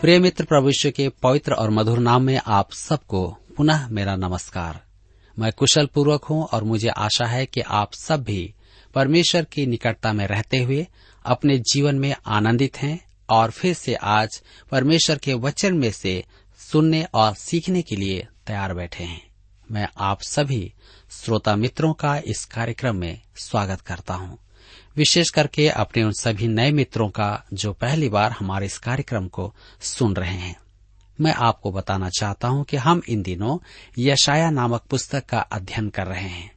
प्रिय मित्र, प्रभु यीशु के पवित्र और मधुर नाम में आप सबको पुनः मेरा नमस्कार। मैं कुशल पूर्वक हूँ और मुझे आशा है कि आप सब भी परमेश्वर की निकटता में रहते हुए अपने जीवन में आनंदित हैं और फिर से आज परमेश्वर के वचन में से सुनने और सीखने के लिए तैयार बैठे हैं। मैं आप सभी श्रोता मित्रों का इस कार्यक्रम में स्वागत करता हूँ, विशेष करके अपने उन सभी नए मित्रों का जो पहली बार हमारे इस कार्यक्रम को सुन रहे हैं। मैं आपको बताना चाहता हूँ कि हम इन दिनों यशायाह नामक पुस्तक का अध्ययन कर रहे हैं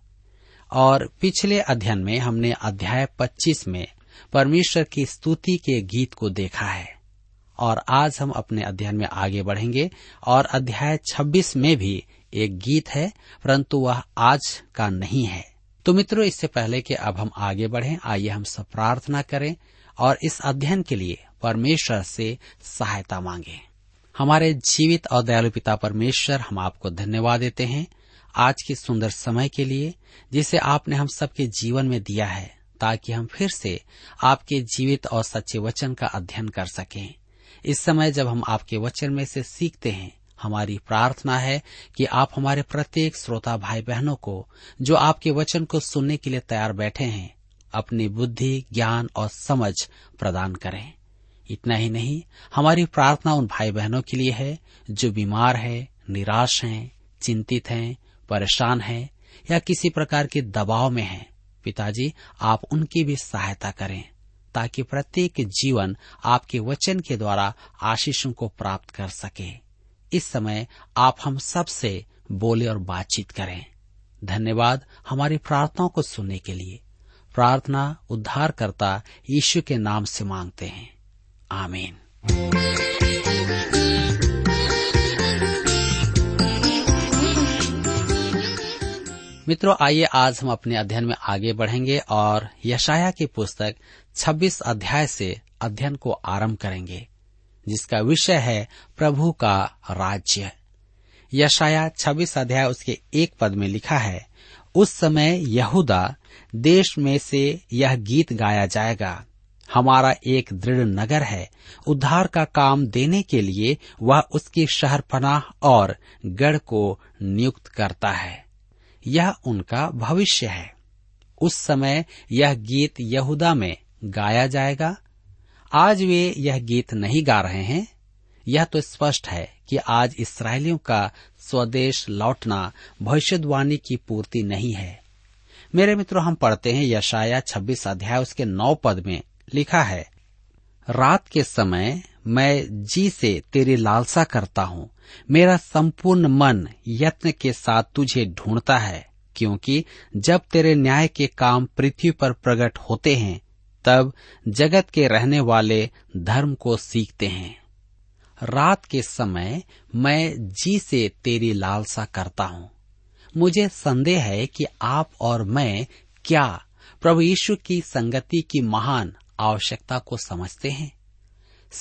और पिछले अध्ययन में हमने अध्याय 25 में परमेश्वर की स्तुति के गीत को देखा है और आज हम अपने अध्ययन में आगे बढ़ेंगे और अध्याय 26 में भी एक गीत है, परंतु वह आज का नहीं है। तो मित्रों, इससे पहले कि अब हम आगे बढ़ें, आइए हम सब प्रार्थना करें और इस अध्ययन के लिए परमेश्वर से सहायता मांगें। हमारे जीवित और दयालु पिता परमेश्वर, हम आपको धन्यवाद देते हैं आज के सुंदर समय के लिए जिसे आपने हम सबके जीवन में दिया है, ताकि हम फिर से आपके जीवित और सच्चे वचन का अध्ययन कर सकें। इस समय जब हम आपके वचन में से सीखते हैं, हमारी प्रार्थना है कि आप हमारे प्रत्येक श्रोता भाई बहनों को जो आपके वचन को सुनने के लिए तैयार बैठे हैं, अपनी बुद्धि, ज्ञान और समझ प्रदान करें। इतना ही नहीं, हमारी प्रार्थना उन भाई बहनों के लिए है जो बीमार हैं, निराश हैं, चिंतित हैं, परेशान हैं या किसी प्रकार के दबाव में हैं। पिताजी, आप उनकी भी सहायता करें ताकि प्रत्येक जीवन आपके वचन के द्वारा आशीषों को प्राप्त कर सके। इस समय आप हम सब से बोले और बातचीत करें। धन्यवाद हमारी प्रार्थनाओं को सुनने के लिए। प्रार्थना उद्धारकर्ता यीशु के नाम से मांगते हैं, आमीन। मित्रों, आइए आज हम अपने अध्ययन में आगे बढ़ेंगे और यशायाह की पुस्तक 26 अध्याय से अध्ययन को आरंभ करेंगे, जिसका विषय है प्रभु का राज्य। यशायाह 26 अध्याय उसके 1 पद में लिखा है, उस समय यहूदा देश में से यह गीत गाया जाएगा, हमारा एक दृढ़ नगर है, उद्धार का काम देने के लिए वह उसकी शहरपनाह और गढ़ को नियुक्त करता है, यह उनका भविष्य है। उस समय यह गीत यहूदा में गाया जाएगा। आज वे यह गीत नहीं गा रहे हैं। यह तो स्पष्ट है कि आज इस्राएलियों का स्वदेश लौटना भविष्यवाणी की पूर्ति नहीं है। मेरे मित्रों, हम पढ़ते हैं यशायाह 26 अध्याय उसके 9 पद में लिखा है, रात के समय मैं जी से तेरी लालसा करता हूँ, मेरा संपूर्ण मन यत्न के साथ तुझे ढूंढता है, क्योंकि जब तेरे न्याय के काम पृथ्वी पर प्रकट होते हैं तब जगत के रहने वाले धर्म को सीखते हैं। रात के समय मैं जी से तेरी लालसा करता हूँ। मुझे संदेह है कि आप और मैं क्या प्रभु यीशु की संगति की महान आवश्यकता को समझते हैं।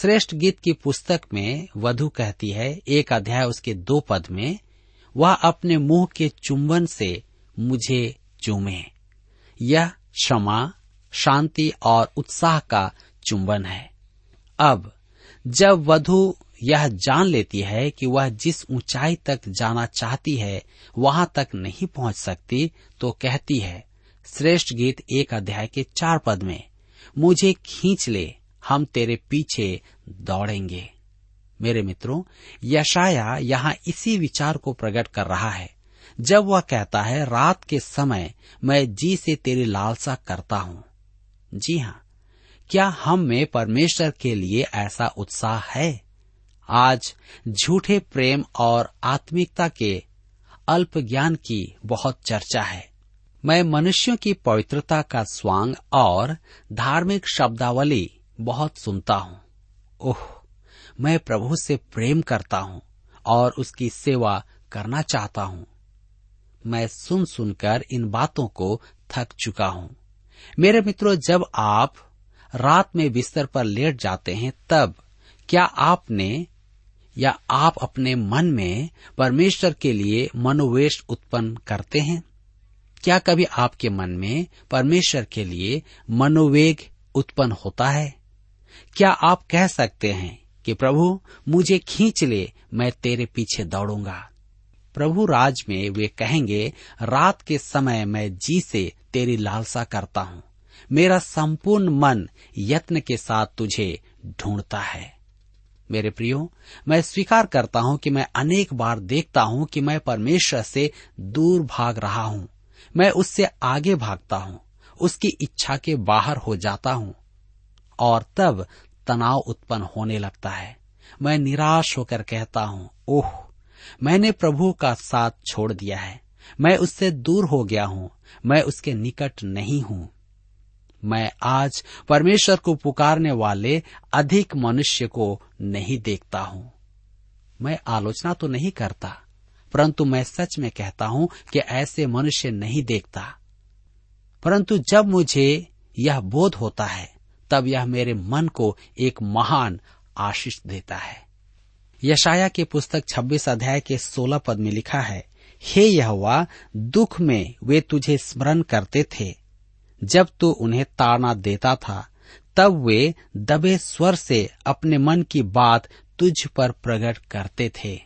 श्रेष्ठ गीत की पुस्तक में वधु कहती है 1 अध्याय उसके 2 पद में, वह अपने मुंह के चुंबन से मुझे चूमे। यह क्षमा, शांति और उत्साह का चुंबन है। अब जब वधु यह जान लेती है कि वह जिस ऊंचाई तक जाना चाहती है वहां तक नहीं पहुंच सकती, तो कहती है श्रेष्ठ गीत 1 अध्याय के 4 पद में, मुझे खींच ले, हम तेरे पीछे दौड़ेंगे। मेरे मित्रों, यशायाह यहाँ इसी विचार को प्रकट कर रहा है जब वह कहता है, रात के समय मैं जी से तेरी लालसा करता हूँ। जी हाँ, क्या हम में परमेश्वर के लिए ऐसा उत्साह है? आज झूठे प्रेम और आत्मिकता के अल्प ज्ञान की बहुत चर्चा है। मैं मनुष्यों की पवित्रता का स्वांग और धार्मिक शब्दावली बहुत सुनता हूँ। ओह, मैं प्रभु से प्रेम करता हूँ और उसकी सेवा करना चाहता हूँ। मैं सुन सुनकर इन बातों को थक चुका हूँ। मेरे मित्रों, जब आप रात में बिस्तर पर लेट जाते हैं, तब क्या आपने या आप अपने मन में परमेश्वर के लिए मनोवेश उत्पन्न करते हैं? क्या कभी आपके मन में परमेश्वर के लिए मनोवेग उत्पन्न होता है? क्या आप कह सकते हैं कि प्रभु मुझे खींच ले, मैं तेरे पीछे दौड़ूंगा? प्रभु राज में वे कहेंगे, रात के समय मैं जी से तेरी लालसा करता हूँ, मेरा संपूर्ण मन यत्न के साथ तुझे ढूंढता है। मेरे प्रियो, मैं स्वीकार करता हूँ कि मैं अनेक बार देखता हूँ कि मैं परमेश्वर से दूर भाग रहा हूँ। मैं उससे आगे भागता हूँ, उसकी इच्छा के बाहर हो जाता हूँ और तब तनाव उत्पन्न होने लगता है। मैं निराश होकर कहता हूँ, ओह, मैंने प्रभु का साथ छोड़ दिया है, मैं उससे दूर हो गया हूँ, मैं उसके निकट नहीं हूँ। मैं आज परमेश्वर को पुकारने वाले अधिक मनुष्य को नहीं देखता हूँ। मैं आलोचना तो नहीं करता, परंतु मैं सच में कहता हूँ कि ऐसे मनुष्य नहीं देखता। परंतु जब मुझे यह बोध होता है, तब यह मेरे मन को एक महान आशीष देता है। यशायाह की पुस्तक 26 अध्याय के 16 पद में लिखा है, हे यहोवा, दुख में वे तुझे स्मरण करते थे, जब तू उन्हें ताड़ना देता था, तब वे दबे स्वर से अपने मन की बात तुझ पर प्रकट करते थे।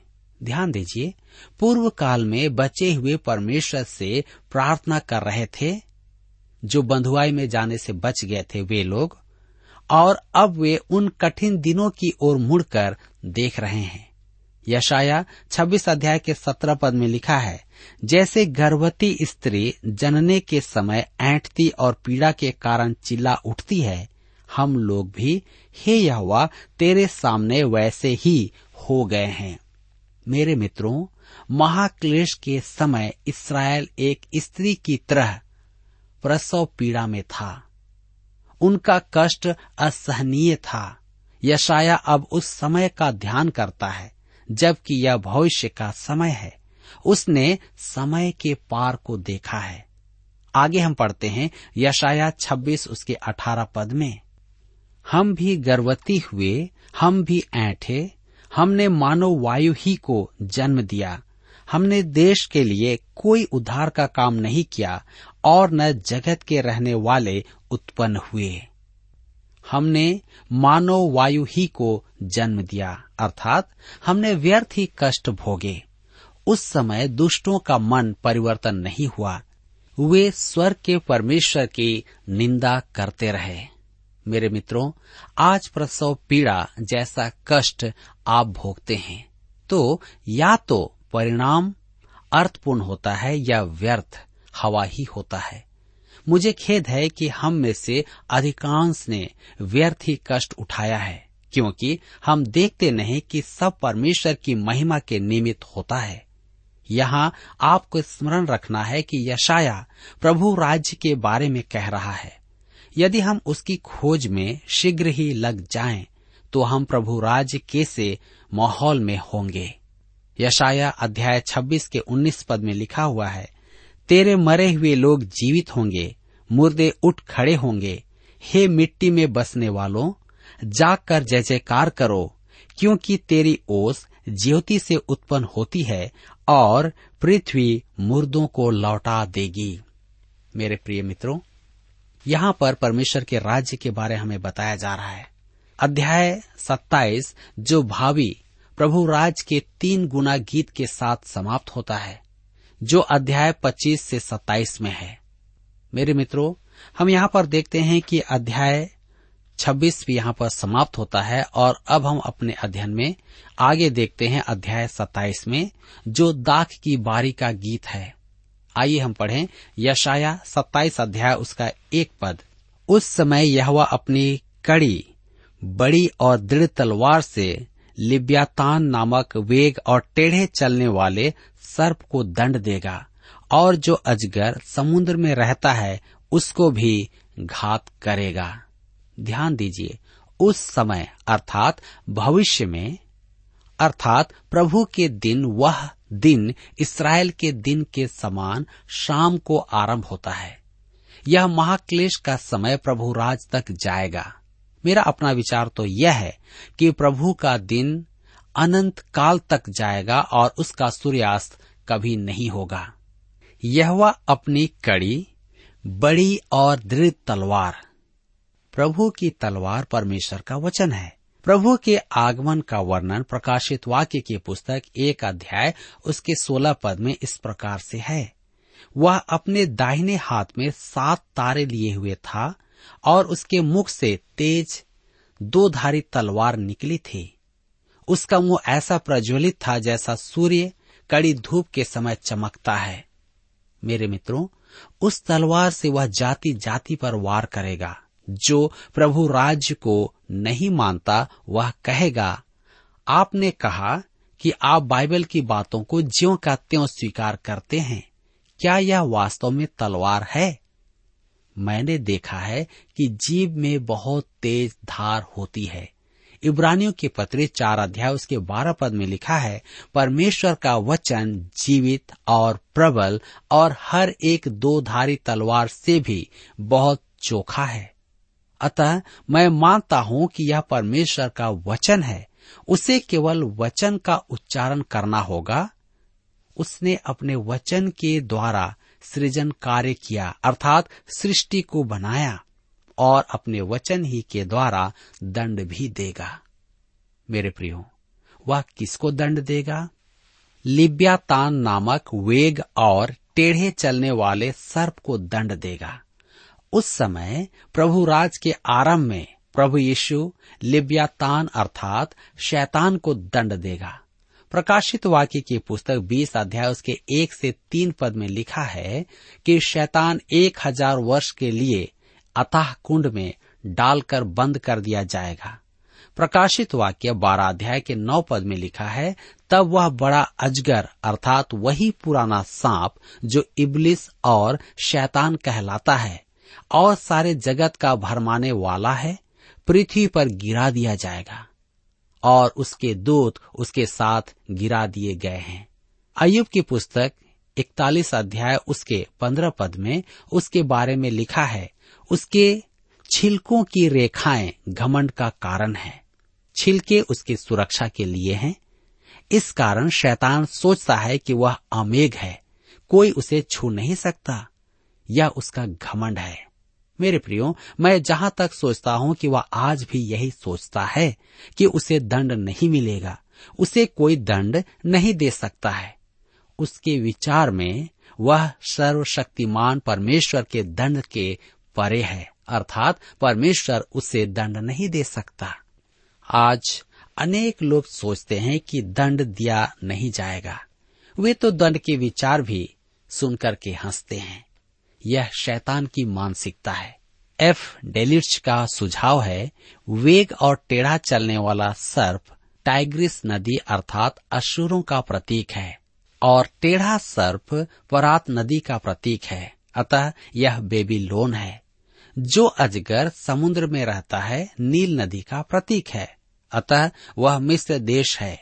ध्यान दीजिए, पूर्व काल में बचे हुए परमेश्वर से प्रार्थना कर रहे थे। जो बंधुआई में जाने से बच गए थे वे लोग, और अब वे उन कठिन दिनों की ओर मुड़कर देख रहे हैं। यशायाह 26 अध्याय के 17 पद में लिखा है, जैसे गर्भवती स्त्री जनने के समय ऐंठती और पीड़ा के कारण चिल्ला उठती है, हम लोग भी हे यहोवा तेरे सामने वैसे ही हो गए हैं। मेरे मित्रों, महाक्लेश के समय इस्राएल एक स्त्री की तरह प्रसव पीड़ा में था। उनका कष्ट असहनीय था। यशायाह अब उस समय का ध्यान करता है, जबकि यह भविष्य का समय है। उसने समय के पार को देखा है। आगे हम पढ़ते हैं, यशायाह 26 उसके 18 पद में, हम भी गर्भवती हुए, हम भी ऐंठे, हमने मानव वायु ही को जन्म दिया, हमने देश के लिए कोई उद्धार का काम नहीं किया और न जगत के रहने वाले उत्पन्न हुए। हमने मानव वायु ही को जन्म दिया, अर्थात हमने व्यर्थ ही कष्ट भोगे। उस समय दुष्टों का मन परिवर्तन नहीं हुआ, वे स्वर्ग के परमेश्वर की निंदा करते रहे। मेरे मित्रों, आज प्रसव पीड़ा जैसा कष्ट आप भोगते हैं, तो या तो परिणाम अर्थपूर्ण होता है या व्यर्थ हवा ही होता है। मुझे खेद है कि हम में से अधिकांश ने व्यर्थ ही कष्ट उठाया है, क्योंकि हम देखते नहीं कि सब परमेश्वर की महिमा के निमित्त होता है। यहाँ आपको स्मरण रखना है कि यशायाह प्रभु राज्य के बारे में कह रहा है। यदि हम उसकी खोज में शीघ्र ही लग जाएं, तो हम प्रभु राज्य कैसे माहौल में होंगे। यशायाह अध्याय 26 के 19 पद में लिखा हुआ है, तेरे मरे हुए लोग जीवित होंगे, मुर्दे उठ खड़े होंगे। हे मिट्टी में बसने वालों, जाकर जय जयकार करो, क्योंकि तेरी ओस ज्योति से उत्पन्न होती है और पृथ्वी मुर्दों को लौटा देगी। मेरे प्रिय मित्रों, यहाँ पर परमेश्वर के राज्य के बारे हमें बताया जा रहा है। अध्याय 27 जो भावी प्रभु राज के 3 गुना गीत के साथ समाप्त होता है, जो अध्याय 25 से 27 में है। मेरे मित्रों, हम यहाँ पर देखते हैं कि अध्याय 26 भी यहाँ पर समाप्त होता है। और अब हम अपने अध्ययन में आगे देखते हैं अध्याय 27 में, जो दाख की बारी का गीत है। आइए हम पढ़ें यशायाह 27 अध्याय उसका 1 पद। उस समय यहोवा अपनी कड़ी, बड़ी और दृढ़ तलवार से लिब्यातान नामक वेग और टेढ़े चलने वाले सर्प को दंड देगा, और जो अजगर समुद्र में रहता है उसको भी घात करेगा। ध्यान दीजिए, उस समय अर्थात भविष्य में, अर्थात प्रभु के दिन, वह दिन इस्राएल के दिन के समान शाम को आरंभ होता है। यह महाक्लेश का समय प्रभु राज तक जाएगा। मेरा अपना विचार तो यह है कि प्रभु का दिन अनंत काल तक जाएगा और उसका सूर्यास्त कभी नहीं होगा। यहोवा अपनी कड़ी, बड़ी और दृढ़ तलवार। प्रभु की तलवार परमेश्वर का वचन है। प्रभु के आगमन का वर्णन प्रकाशित वाक्य की पुस्तक 1 अध्याय उसके 16 पद में इस प्रकार से है। वह अपने दाहिने हाथ में 7 तारे लिए हुए था और उसके मुख से तेज दोधारी तलवार निकली थी। उसका मुंह ऐसा प्रज्वलित था जैसा सूर्य कड़ी धूप के समय चमकता है। मेरे मित्रों, उस तलवार से वह जाति जाति पर वार करेगा। जो प्रभु राज्य को नहीं मानता वह कहेगा, आपने कहा कि आप बाइबल की बातों को ज्यों का त्यों स्वीकार करते हैं, क्या यह वास्तव में तलवार है? मैंने देखा है कि जीभ में बहुत तेज धार होती है। इब्रानियों के पत्र 4 अध्याय उसके 12 पद में लिखा है, परमेश्वर का वचन जीवित और प्रबल और हर एक दोधारी तलवार से भी बहुत चोखा है। अतः मैं मानता हूं कि यह परमेश्वर का वचन है। उसे केवल वचन का उच्चारण करना होगा। उसने अपने वचन के द्वारा सृजन कार्य किया, अर्थात सृष्टि को बनाया, और अपने वचन ही के द्वारा दंड भी देगा। मेरे प्रियो, वह किसको दंड देगा? लिब्यातान नामक वेग और टेढ़े चलने वाले सर्प को दंड देगा। उस समय प्रभु राज के आरंभ में प्रभु यीशु लिब्यातान अर्थात शैतान को दंड देगा। प्रकाशित वाक्य की पुस्तक 20 अध्याय उसके 1 से 3 पद में लिखा है कि शैतान 1000 वर्ष के लिए अथाह कुंड में डालकर बंद कर दिया जाएगा। प्रकाशित वाक्य 12 अध्याय के 9 पद में लिखा है, तब वह बड़ा अजगर अर्थात वही पुराना सांप जो इब्लिस और शैतान कहलाता है और सारे जगत का भरमाने वाला है, पृथ्वी पर गिरा दिया जाएगा, और उसके दूत उसके साथ गिरा दिए गए हैं। अय्यूब की पुस्तक 41 अध्याय उसके 15 पद में उसके बारे में लिखा है, उसके छिलकों की रेखाएं घमंड का कारण है। छिलके उसकी सुरक्षा के लिए हैं। इस कारण शैतान सोचता है कि वह अमेघ है, कोई उसे छू नहीं सकता। यह उसका घमंड है। मेरे प्रियो, मैं जहां तक सोचता हूं कि वह आज भी यही सोचता है कि उसे दंड नहीं मिलेगा, उसे कोई दंड नहीं दे सकता है। उसके विचार में वह सर्वशक्तिमान परमेश्वर के दंड के परे है, अर्थात परमेश्वर उसे दंड नहीं दे सकता। आज अनेक लोग सोचते हैं कि दंड दिया नहीं जाएगा। वे तो दंड के विचार भी सुनकर के हंसते हैं। यह शैतान की मानसिकता है। एफ डेलिट्स का सुझाव है, वेग और टेढ़ा चलने वाला सर्प टाइग्रिस नदी अर्थात अशुरों का प्रतीक है और टेढ़ा सर्प परात नदी का प्रतीक है। अतः यह बेबीलोन है। जो अजगर समुद्र में रहता है नील नदी का प्रतीक है। अतः वह मिस्र देश है।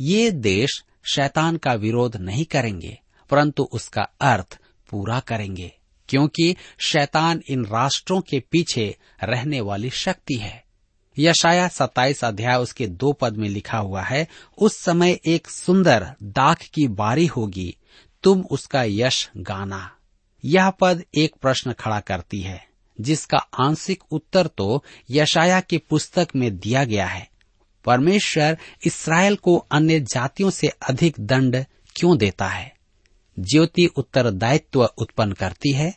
ये देश शैतान का विरोध नहीं करेंगे परंतु उसका अर्थ पूरा करेंगे, क्योंकि शैतान इन राष्ट्रों के पीछे रहने वाली शक्ति है। यशायाह 27 अध्याय उसके 2 पद में लिखा हुआ है, उस समय एक सुंदर दाख की बारी होगी, तुम उसका यश गाना। यह पद एक प्रश्न खड़ा करती है जिसका आंशिक उत्तर तो यशायाह की पुस्तक में दिया गया है। परमेश्वर इस्राएल को अन्य जातियों से अधिक दंड क्यों देता है? ज्योति उत्तरदायित्व उत्पन्न करती है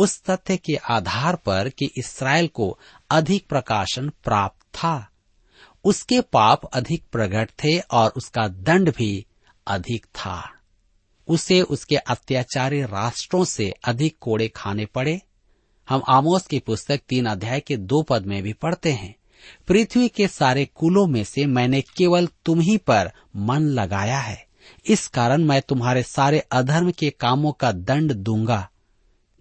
उस तथ्य के आधार पर कि इस्राएल को अधिक प्रकाशन प्राप्त था। उसके पाप अधिक प्रकट थे और उसका दंड भी अधिक था। उसे उसके अत्याचारी राष्ट्रों से अधिक कोड़े खाने पड़े। हम आमोस की पुस्तक 3:2 में भी पढ़ते हैं, पृथ्वी के सारे कुलों में से मैंने केवल तुम ही पर मन लगाया है, इस कारण मैं तुम्हारे सारे अधर्म के कामों का दंड दूंगा।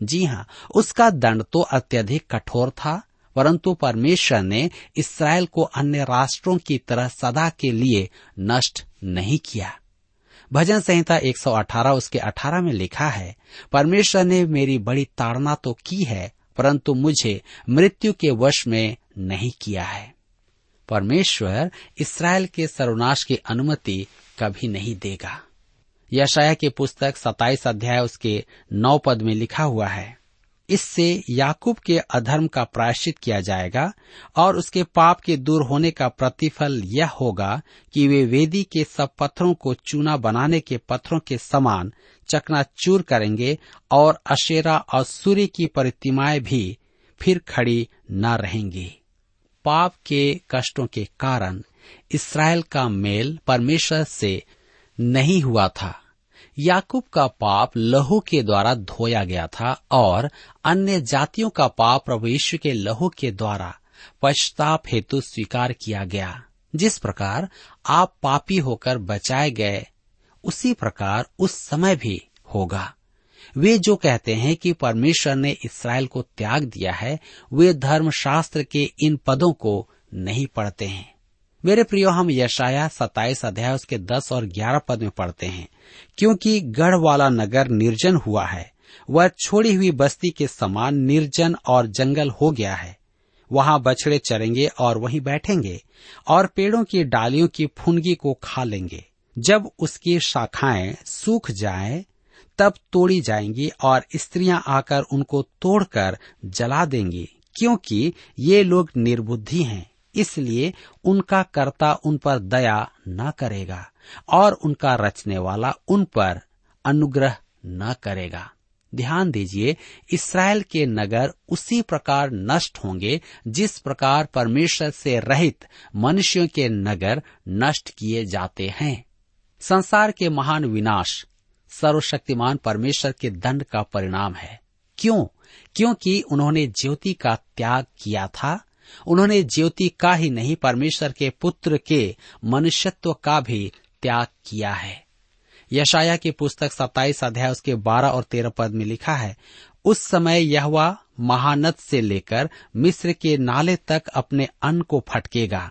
जी हाँ, उसका दंड तो अत्यधिक कठोर था, परंतु परमेश्वर ने इसराइल को अन्य राष्ट्रों की तरह सदा के लिए नष्ट नहीं किया। भजन संहिता 118 उसके 18 में लिखा है, परमेश्वर ने मेरी बड़ी ताड़ना तो की है, परंतु मुझे मृत्यु के वश में नहीं किया है। परमेश्वर इसराइल के सर्वनाश की अनुमति कभी नहीं देगा। यशायाह की पुस्तक 27 उसके 9 में लिखा हुआ है, इससे याकूब के अधर्म का प्रायश्चित किया जाएगा और उसके पाप के दूर होने का प्रतिफल यह होगा कि वे वेदी के सब पत्थरों को चूना बनाने के पत्थरों के समान चकनाचूर करेंगे और अशेरा और सूर्य की प्रतिमाएं भी फिर खड़ी न रहेंगी। पाप के कष्टों के कारण इसराइल का मेल परमेश्वर से नहीं हुआ था। याकूब का पाप लहू के द्वारा धोया गया था और अन्य जातियों का पाप प्रभु यीशु के लहू के द्वारा पश्चाताप हेतु स्वीकार किया गया। जिस प्रकार आप पापी होकर बचाए गए, उसी प्रकार उस समय भी होगा। वे जो कहते हैं कि परमेश्वर ने इसराइल को त्याग दिया है, वे धर्मशास्त्र के इन पदों को नहीं पढ़ते हैं। मेरे प्रियो, हम यशायाह 27 उसके 10 और 11 में पढ़ते हैं, क्योंकि गढ़ वाला नगर निर्जन हुआ है, वह छोड़ी हुई बस्ती के समान निर्जन और जंगल हो गया है। वहाँ बछड़े चरेंगे और वहीं बैठेंगे और पेड़ों की डालियों की फुनगी को खा लेंगे। जब उसकी शाखाएं सूख जाएं, तब तोड़ी जाएंगी और स्त्रियां आकर उनको तोड़कर जला देंगी, क्योंकि ये लोग निर्बुद्धि हैं, इसलिए उनका कर्ता उन पर दया न करेगा और उनका रचने वाला उन पर अनुग्रह न करेगा। ध्यान दीजिए, इसराइल के नगर उसी प्रकार नष्ट होंगे जिस प्रकार परमेश्वर से रहित मनुष्यों के नगर नष्ट किए जाते हैं। संसार के महान विनाश सर्वशक्तिमान परमेश्वर के दंड का परिणाम है। क्यों? क्योंकि उन्होंने ज्योति का त्याग किया था। उन्होंने ज्योति का ही नहीं, परमेश्वर के पुत्र के मनुष्यत्व का भी त्याग किया है। यशायाह की पुस्तक 27 उसके 12 और 13 में लिखा है, उस समय यहोवा महानद से लेकर मिस्र के नाले तक अपने अन्न को फटकेगा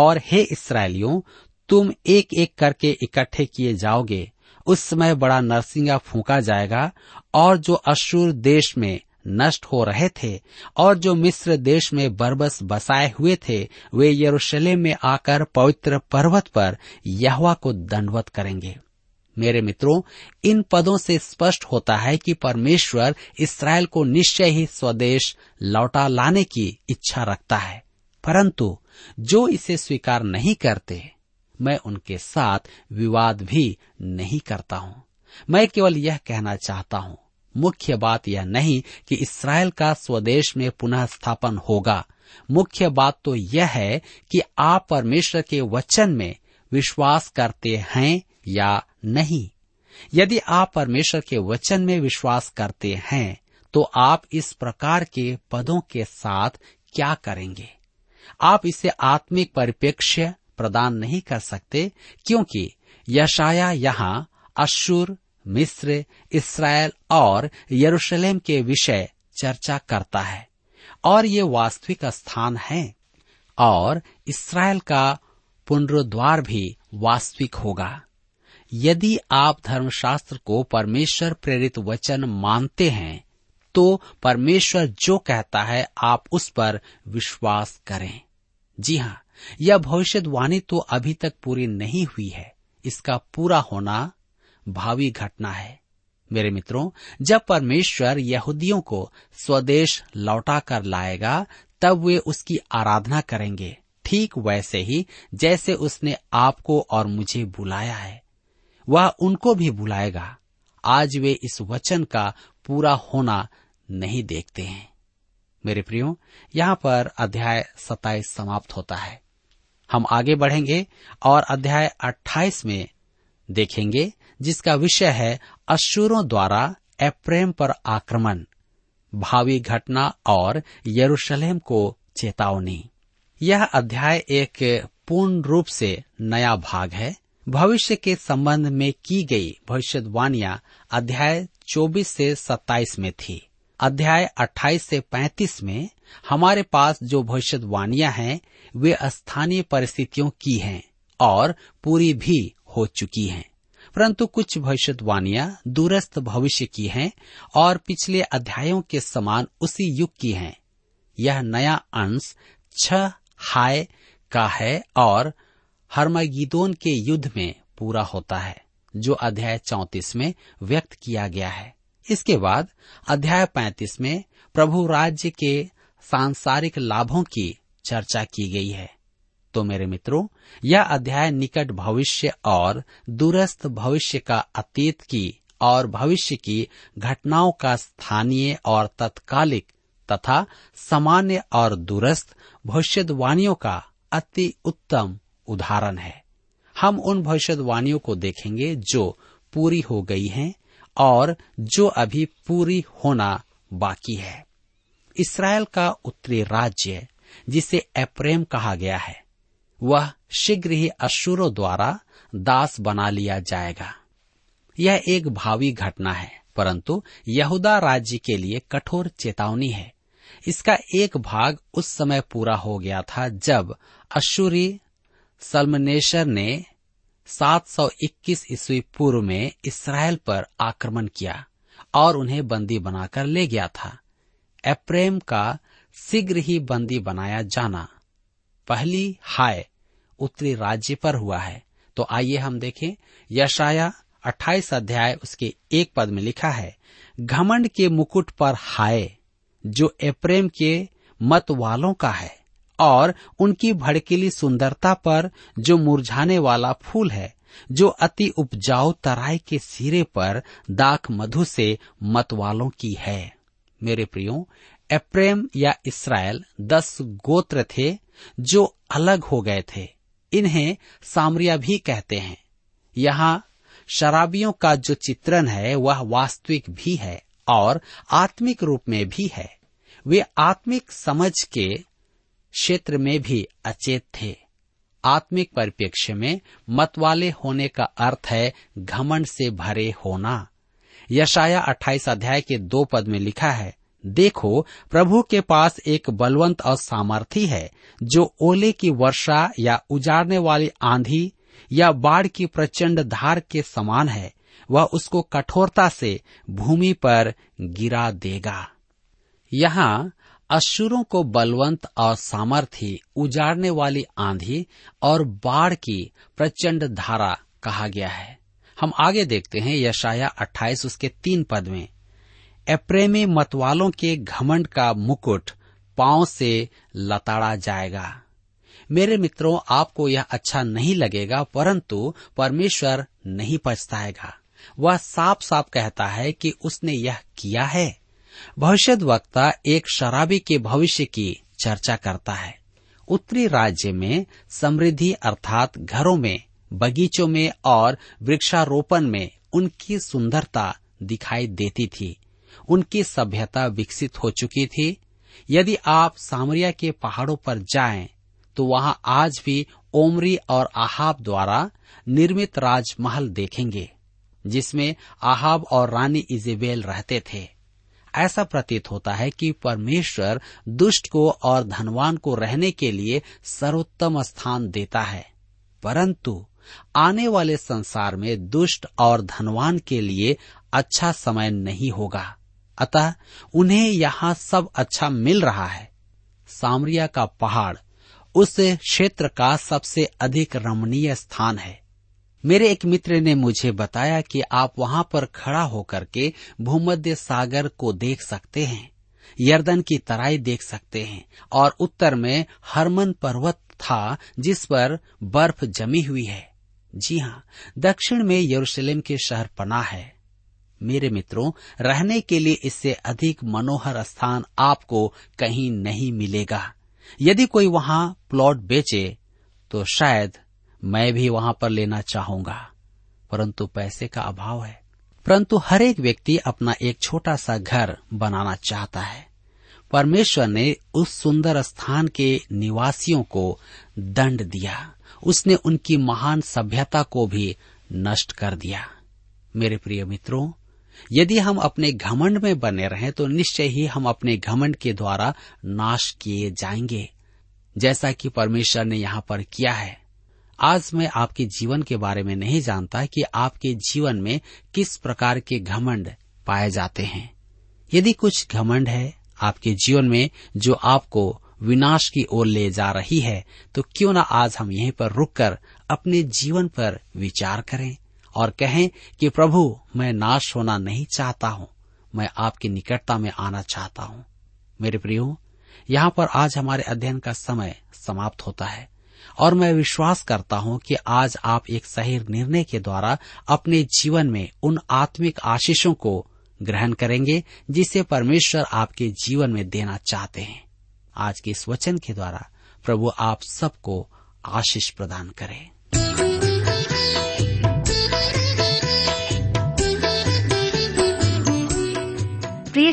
और हे इस्राएलियों, तुम एक एक करके इकट्ठे किए जाओगे। उस समय बड़ा नरसिंगा फूंका जाएगा और जो अश्शूर देश में नष्ट हो रहे थे और जो मिस्र देश में बरबस बसाए हुए थे, वे यरूशलेम में आकर पवित्र पर्वत पर यहोवा को दंडवत करेंगे। मेरे मित्रों, इन पदों से स्पष्ट होता है कि परमेश्वर इसराइल को निश्चय ही स्वदेश लौटा लाने की इच्छा रखता है, परंतु जो इसे स्वीकार नहीं करते, मैं उनके साथ विवाद भी नहीं करता हूँ। मैं केवल यह कहना चाहता हूँ, मुख्य बात यह नहीं कि इसराइल का स्वदेश में पुनः स्थापन होगा। मुख्य बात तो यह है कि आप परमेश्वर के वचन में विश्वास करते हैं या नहीं। यदि आप परमेश्वर के वचन में विश्वास करते हैं, तो आप इस प्रकार के पदों के साथ क्या करेंगे? आप इसे आत्मिक परिप्रेक्ष्य प्रदान नहीं कर सकते, क्योंकि यशायाह यहाँ अश्शूर, मिस्र, इसराइल और यरूशलेम के विषय चर्चा करता है और ये वास्तविक स्थान है और इसराइल का पुनरुद्धार भी वास्तविक होगा। यदि आप धर्मशास्त्र को परमेश्वर प्रेरित वचन मानते हैं, तो परमेश्वर जो कहता है आप उस पर विश्वास करें। जी हाँ, यह भविष्यवाणी तो अभी तक पूरी नहीं हुई है, इसका पूरा होना भावी घटना है। मेरे मित्रों, जब परमेश्वर यहूदियों को स्वदेश लौटा कर लाएगा, तब वे उसकी आराधना करेंगे, ठीक वैसे ही जैसे उसने आपको और मुझे बुलाया है, वह उनको भी बुलाएगा। आज वे इस वचन का पूरा होना नहीं देखते हैं। मेरे प्रियो, यहाँ पर अध्याय 27 समाप्त होता है। हम आगे बढ़ेंगे और अध्याय 28 में देखेंगे, जिसका विषय है अश्शूरों द्वारा एप्रेम पर आक्रमण, भावी घटना और यरूशलेम को चेतावनी। यह अध्याय एक पूर्ण रूप से नया भाग है। भविष्य के संबंध में की गई भविष्यवाणियां अध्याय 24 से 27 में थी। अध्याय 28 से 35 में हमारे पास जो भविष्यवाणियां हैं वे स्थानीय परिस्थितियों की हैं और पूरी भी हो चुकी हैं, परंतु कुछ भविष्यवाणियां दूरस्थ भविष्य की हैं और पिछले अध्यायों के समान उसी युग की हैं। यह नया अंश 6 हाय का है और हरमगिदोन के युद्ध में पूरा होता है, जो अध्याय 34 में व्यक्त किया गया है। इसके बाद अध्याय 35 में प्रभु राज्य के सांसारिक लाभों की चर्चा की गई है। तो मेरे मित्रों, यह अध्याय निकट भविष्य और दूरस्थ भविष्य का, अतीत की और भविष्य की घटनाओं का स्थानीय और तत्कालिक तथा सामान्य और दूरस्थ भविष्यवाणियों का अति उत्तम उदाहरण है। हम उन भविष्यवाणियों को देखेंगे जो पूरी हो गई हैं और जो अभी पूरी होना बाकी है। इसराइल का उत्तरी राज्य, जिसे एप्रेम कहा गया है, वह शीघ्र ही अश्शूरों द्वारा दास बना लिया जाएगा। यह एक भावी घटना है, परंतु यहूदा राज्य के लिए कठोर चेतावनी है। इसका एक भाग उस समय पूरा हो गया था जब अश्शूरी सल्मनेसर ने 721 ईस्वी पूर्व में इसराइल पर आक्रमण किया और उन्हें बंदी बनाकर ले गया था। एप्रेम का शीघ्र ही बंदी बनाया जाना पहली हाय उत्तरी राज्य पर हुआ है। तो आइए हम देखें, यशायाह 28 अध्याय उसके 1 पद में लिखा है, घमंड के मुकुट पर हाय जो एप्रेम के मत वालों का है और उनकी भड़कीली सुंदरता पर जो मुरझाने वाला फूल है, जो अति उपजाऊ तराई के सिरे पर दाख मधु से मत वालों की है। मेरे प्रियो, एप्रेम या इसराइल 10 गोत्र थे जो अलग हो गए थे। इन्हें सामरिया भी कहते हैं। यहाँ शराबियों का जो चित्रण है वह वास्तविक भी है और आत्मिक रूप में भी है। वे आत्मिक समझ के क्षेत्र में भी अचेत थे। आत्मिक परिप्रेक्ष्य में मतवाले होने का अर्थ है घमंड से भरे होना। यशायाह 28 अध्याय के 2 पद में लिखा है, देखो प्रभु के पास एक बलवंत और सामर्थी है जो ओले की वर्षा या उजाड़ने वाली आंधी या बाढ़ की प्रचंड धार के समान है, वह उसको कठोरता से भूमि पर गिरा देगा। यहाँ अश्शूरों को बलवंत और सामर्थी, उजाड़ने वाली आंधी और बाढ़ की प्रचंड धारा कहा गया है। हम आगे देखते हैं, यशायाह 28 उसके 3 पद में, एप्रेमी मतवालों के घमंड का मुकुट पांव से लताड़ा जाएगा। मेरे मित्रों, आपको यह अच्छा नहीं लगेगा, परंतु परमेश्वर नहीं पछताएगा। वह साफ साफ कहता है कि उसने यह किया है। भविष्यद्वक्ता एक शराबी के भविष्य की चर्चा करता है। उत्तरी राज्य में समृद्धि अर्थात घरों में, बगीचों में और वृक्षारोपण में उनकी सुंदरता दिखाई देती थी। उनकी सभ्यता विकसित हो चुकी थी। यदि आप सामरिया के पहाड़ों पर जाएं, तो वहाँ आज भी ओमरी और आहाब द्वारा निर्मित राजमहल देखेंगे, जिसमें आहाब और रानी इजेबेल रहते थे। ऐसा प्रतीत होता है कि परमेश्वर दुष्ट को और धनवान को रहने के लिए सर्वोत्तम स्थान देता है, परंतु आने वाले संसार में दुष्ट और धनवान के लिए अच्छा समय नहीं होगा। अतः उन्हें यहाँ सब अच्छा मिल रहा है। सामरिया का पहाड़ उस क्षेत्र का सबसे अधिक रमणीय स्थान है। मेरे एक मित्र ने मुझे बताया कि आप वहां पर खड़ा होकर के भूमध्य सागर को देख सकते हैं, यर्दन की तराई देख सकते हैं और उत्तर में हरमन पर्वत था जिस पर बर्फ जमी हुई है। जी हाँ, दक्षिण में यरूशलेम के शहर पना है। मेरे मित्रों, रहने के लिए इससे अधिक मनोहर स्थान आपको कहीं नहीं मिलेगा। यदि कोई वहां प्लॉट बेचे तो शायद मैं भी वहां पर लेना चाहूंगा, परंतु पैसे का अभाव है। परंतु हर एक व्यक्ति अपना एक छोटा सा घर बनाना चाहता है। परमेश्वर ने उस सुंदर स्थान के निवासियों को दंड दिया, उसने उनकी महान सभ्यता को भी नष्ट कर दिया। मेरे प्रिय मित्रों, यदि हम अपने घमंड में बने रहें तो निश्चय ही हम अपने घमंड के द्वारा नाश किए जाएंगे, जैसा कि परमेश्वर ने यहाँ पर किया है। आज मैं आपके जीवन के बारे में नहीं जानता कि आपके जीवन में किस प्रकार के घमंड पाए जाते हैं। यदि कुछ घमंड है आपके जीवन में जो आपको विनाश की ओर ले जा रही है, तो क्यों ना आज हम यहीं पर रुककर अपने जीवन पर विचार करें और कहें कि प्रभु, मैं नाश होना नहीं चाहता हूँ, मैं आपकी निकटता में आना चाहता हूँ। मेरे प्रियो, यहाँ पर आज हमारे अध्ययन का समय समाप्त होता है और मैं विश्वास करता हूँ कि आज आप एक सही निर्णय के द्वारा अपने जीवन में उन आत्मिक आशीषों को ग्रहण करेंगे जिसे परमेश्वर आपके जीवन में देना चाहते हैं। आज के इस वचन के द्वारा प्रभु आप सबको आशीष प्रदान करें। प्रिय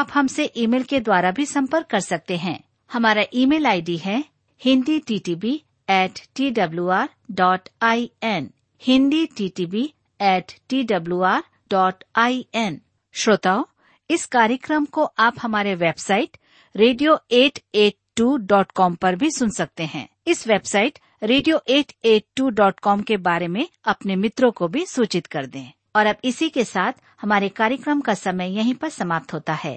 आप हमसे ईमेल के द्वारा भी संपर्क कर सकते हैं। हमारा ईमेल आईडी है hinditb@twr.in, hinditb@twr.in। श्रोताओ, इस कार्यक्रम को आप हमारे वेबसाइट radio882.com पर भी सुन सकते हैं। इस वेबसाइट radio882.com के बारे में अपने मित्रों को भी सूचित कर दें। और अब इसी के साथ हमारे कार्यक्रम का समय यहीं पर समाप्त होता है।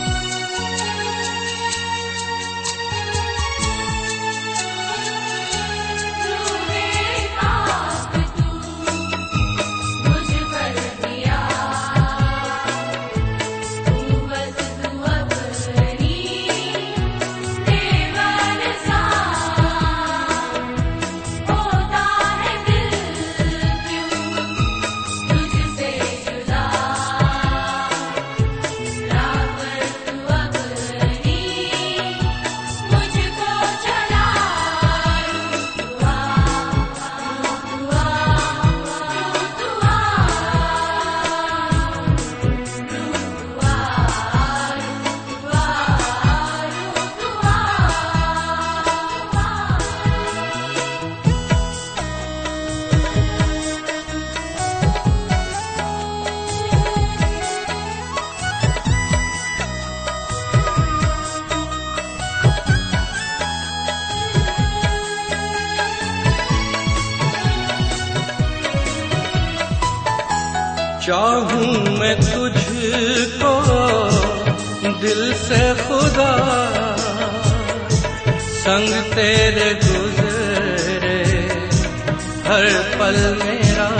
चाहूं मैं तुझको दिल से खुदा, संग तेरे गुजरे हर पल मेरा।